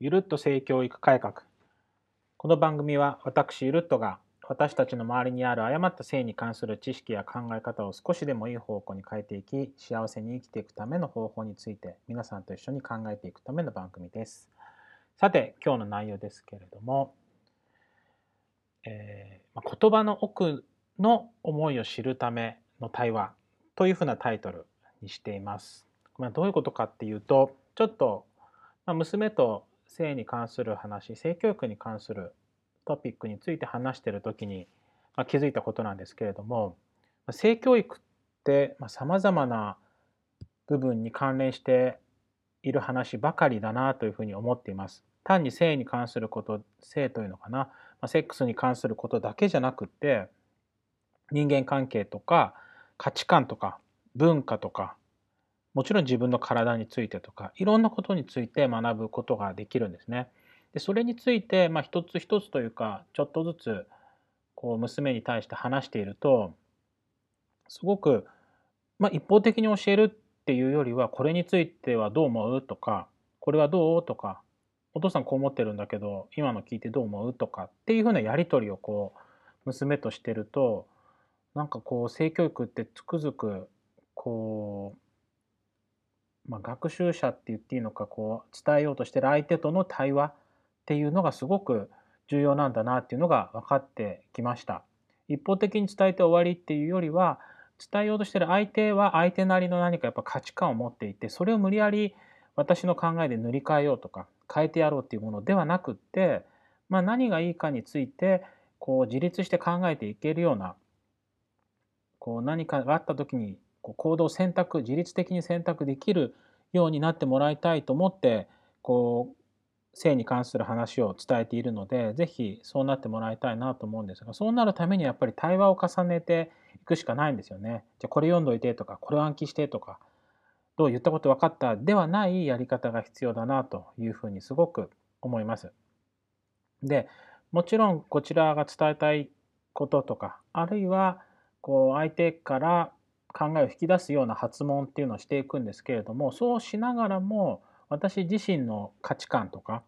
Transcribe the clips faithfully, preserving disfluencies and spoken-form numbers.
ゆるっと性教育改革。この番組は私ゆるっとが私たちの周りにある誤った性に関する知識や考え方を少しでもいい方向に変えていき、幸せに生きていくための方法について皆さんと一緒に考えていくための番組です。さて、今日の内容ですけれども、えー、言葉の奥の思いを知るための対話というふうなタイトルにしています。まあ、どういうことかっていうと、ちょっと、まあ、娘と性に関する話、性教育に関するトピックについて話している時に、まあ、気づいたことなんですけれども、性教育ってさまざまな部分に関連している話ばかりだなというふうに思っています。単に性に関すること、性というのかな、まあ、セックスに関することだけじゃなくって、人間関係とか価値観とか文化とか、もちろん自分の体についてとか、いろんなことについて学ぶことができるんですね。でそれについて、まあ、一つ一つというかちょっとずつこう娘に対して話していると、すごく、まあ、一方的に教えるっていうよりは、これについてはどう思うとか、これはどうとか、お父さんこう思ってるんだけど今の聞いてどう思うとかっていうふうなやり取りをこう娘としてると、なんかこう性教育ってつくづくこう、まあ、学習者って言っていいのか、こう伝えようとしてる相手との対話っていうのがすごく重要なんだなっていうのが分かってきました。一方的に伝えて終わりっていうよりは、伝えようとしてる相手は相手なりの何かやっぱ価値観を持っていて、それを無理やり私の考えで塗り替えようとか変えてやろうっていうものではなくって、まあ、何がいいかについてこう自立して考えていけるような、こう何かがあった時に行動を選択、自律的に選択できるようになってもらいたいと思って、こう性に関する話を伝えているので、是非そうなってもらいたいなと思うんですが、そうなるためにはやっぱり対話を重ねていくしかないんですよね。じゃあこれ読んどいてとか、これを暗記してとか、どう言ったこと分かったではないやり方が必要だなというふうにすごく思います。でもちろんこちらが伝えたいこととか、あるいはこう相手から考えを引き出すような発問っていうのをしていくんですけれども、そうしながらも私自身の価値観とか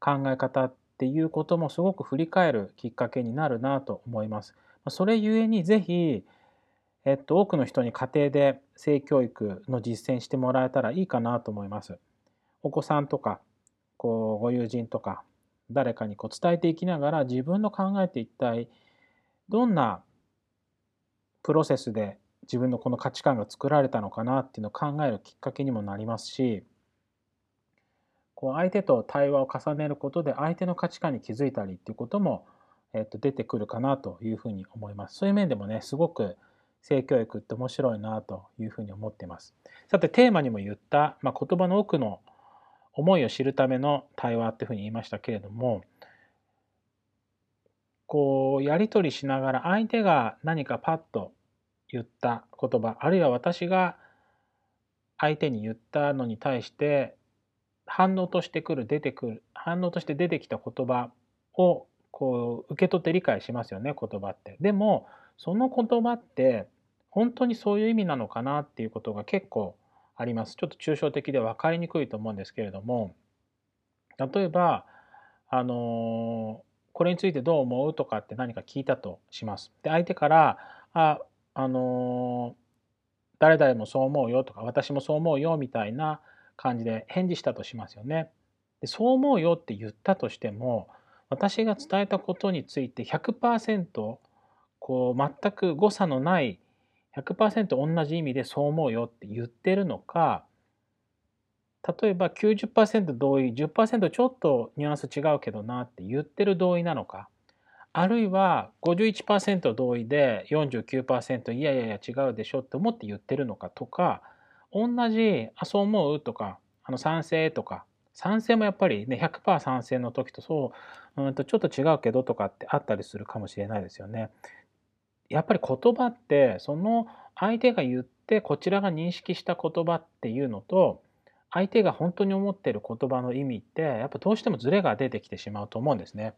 考え方っていうこともすごく振り返るきっかけになるなと思います。それゆえにぜひ、えっと、多くの人に家庭で性教育の実践してもらえたらいいかなと思います。お子さんとかこうご友人とか誰かにこう伝えていきながら、自分の考えて一体どんなプロセスで自分のこの価値観が作られたのかなっていうのを考えるきっかけにもなりますし、こう相手と対話を重ねることで相手の価値観に気づいたりっていうことも、えっと、出てくるかなというふうに思います。そういう面でもね、すごく性教育って面白いなというふうに思っています。さて、テーマにも言った、まあ、言葉の奥の思いを知るための対話っていうふうに言いましたけれども、こうやり取りしながら相手が何かパッと言った言葉、あるいは私が相手に言ったのに対して反応としてくる出てくる反応として出てきた言葉をこう受け取って理解しますよね、言葉って。でもその言葉って本当にそういう意味なのかなっていうことが結構あります。ちょっと抽象的で分かりにくいと思うんですけれども、例えばあのこれについてどう思うとかって何か聞いたとします。で相手からああの誰々もそう思うよとか、私もそう思うよみたいな感じで返事したとしますよね。でそう思うよって言ったとしても、私が伝えたことについて ひゃくパーセント こう全く誤差のない ひゃくパーセント 同じ意味でそう思うよって言ってるのか、例えば きゅうじゅっパーセント 同意 じゅっパーセント ちょっとニュアンス違うけどなって言ってる同意なのか、あるいは ごじゅういちパーセント 同意で よんじゅうきゅうパーセント いやいやいや違うでしょって思って言ってるのかとか、同じあそう思うとか、あの賛成とか、賛成もやっぱりね ひゃくパーセント 賛成の時とそううんとちょっと違うけどとかってあったりするかもしれないですよね。やっぱり言葉ってその相手が言ってこちらが認識した言葉っていうのと、相手が本当に思ってる言葉の意味ってやっぱどうしてもズレが出てきてしまうと思うんですね。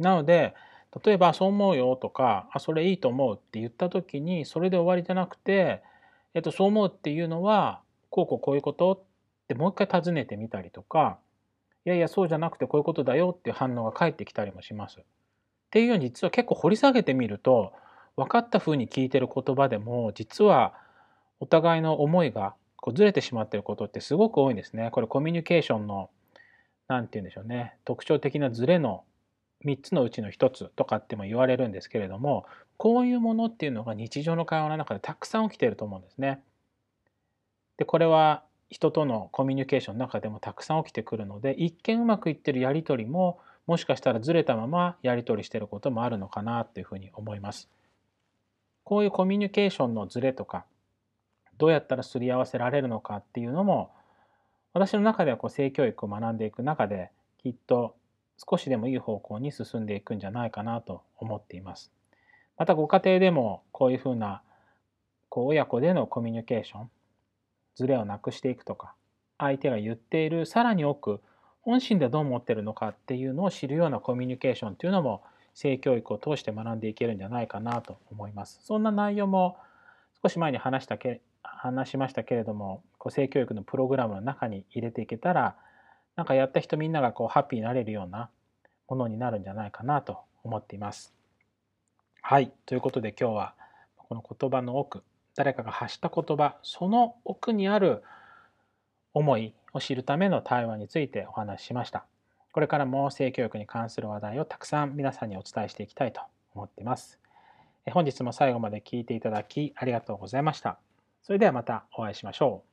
なので例えば「そう思うよ」とか「あそれいいと思う」って言った時にそれで終わりじゃなくて「えっと、そう思うっていうのはこうこうこういうこと?」ってもう一回尋ねてみたりとか、いやいやそうじゃなくてこういうことだよっていう反応が返ってきたりもします。っていうように実は結構掘り下げてみると分かったふうに聞いてる言葉でも実はお互いの思いがこうずれてしまってることってすごく多いんですね。これコミュニケーションの何て言うんでしょうね、特徴的なズレのみっつのうちのひとつとかっても言われるんですけれども、こういうものっていうのが日常の会話の中でたくさん起きていると思うんですね。でこれは人とのコミュニケーションの中でもたくさん起きてくるので、一見うまくいってるやり取りももしかしたらずれたままやり取りしてることもあるのかなというふうに思います。こういうコミュニケーションのずれとかどうやったらすり合わせられるのかっていうのも私の中ではこう性教育を学んでいく中できっと少しでもいい方向に進んでいくんじゃないかなと思っています。またご家庭でもこういうふうなこう親子でのコミュニケーションズレをなくしていくとか、相手が言っているさらに奥本心でどう思ってるのかっていうのを知るようなコミュニケーションっていうのも性教育を通して学んでいけるんじゃないかなと思います。そんな内容も少し前に話したけ話しましたけれども、性教育のプログラムの中に入れていけたらなんかやった人みんながこうハッピーになれるようなものになるんじゃないかなと思っています。はい、ということで今日はこの言葉の奥、誰かが発した言葉その奥にある思いを知るための対話についてお話ししました。これからも性教育に関する話題をたくさん皆さんにお伝えしていきたいと思っています。本日も最後まで聞いていただきありがとうございました。それではまたお会いしましょう。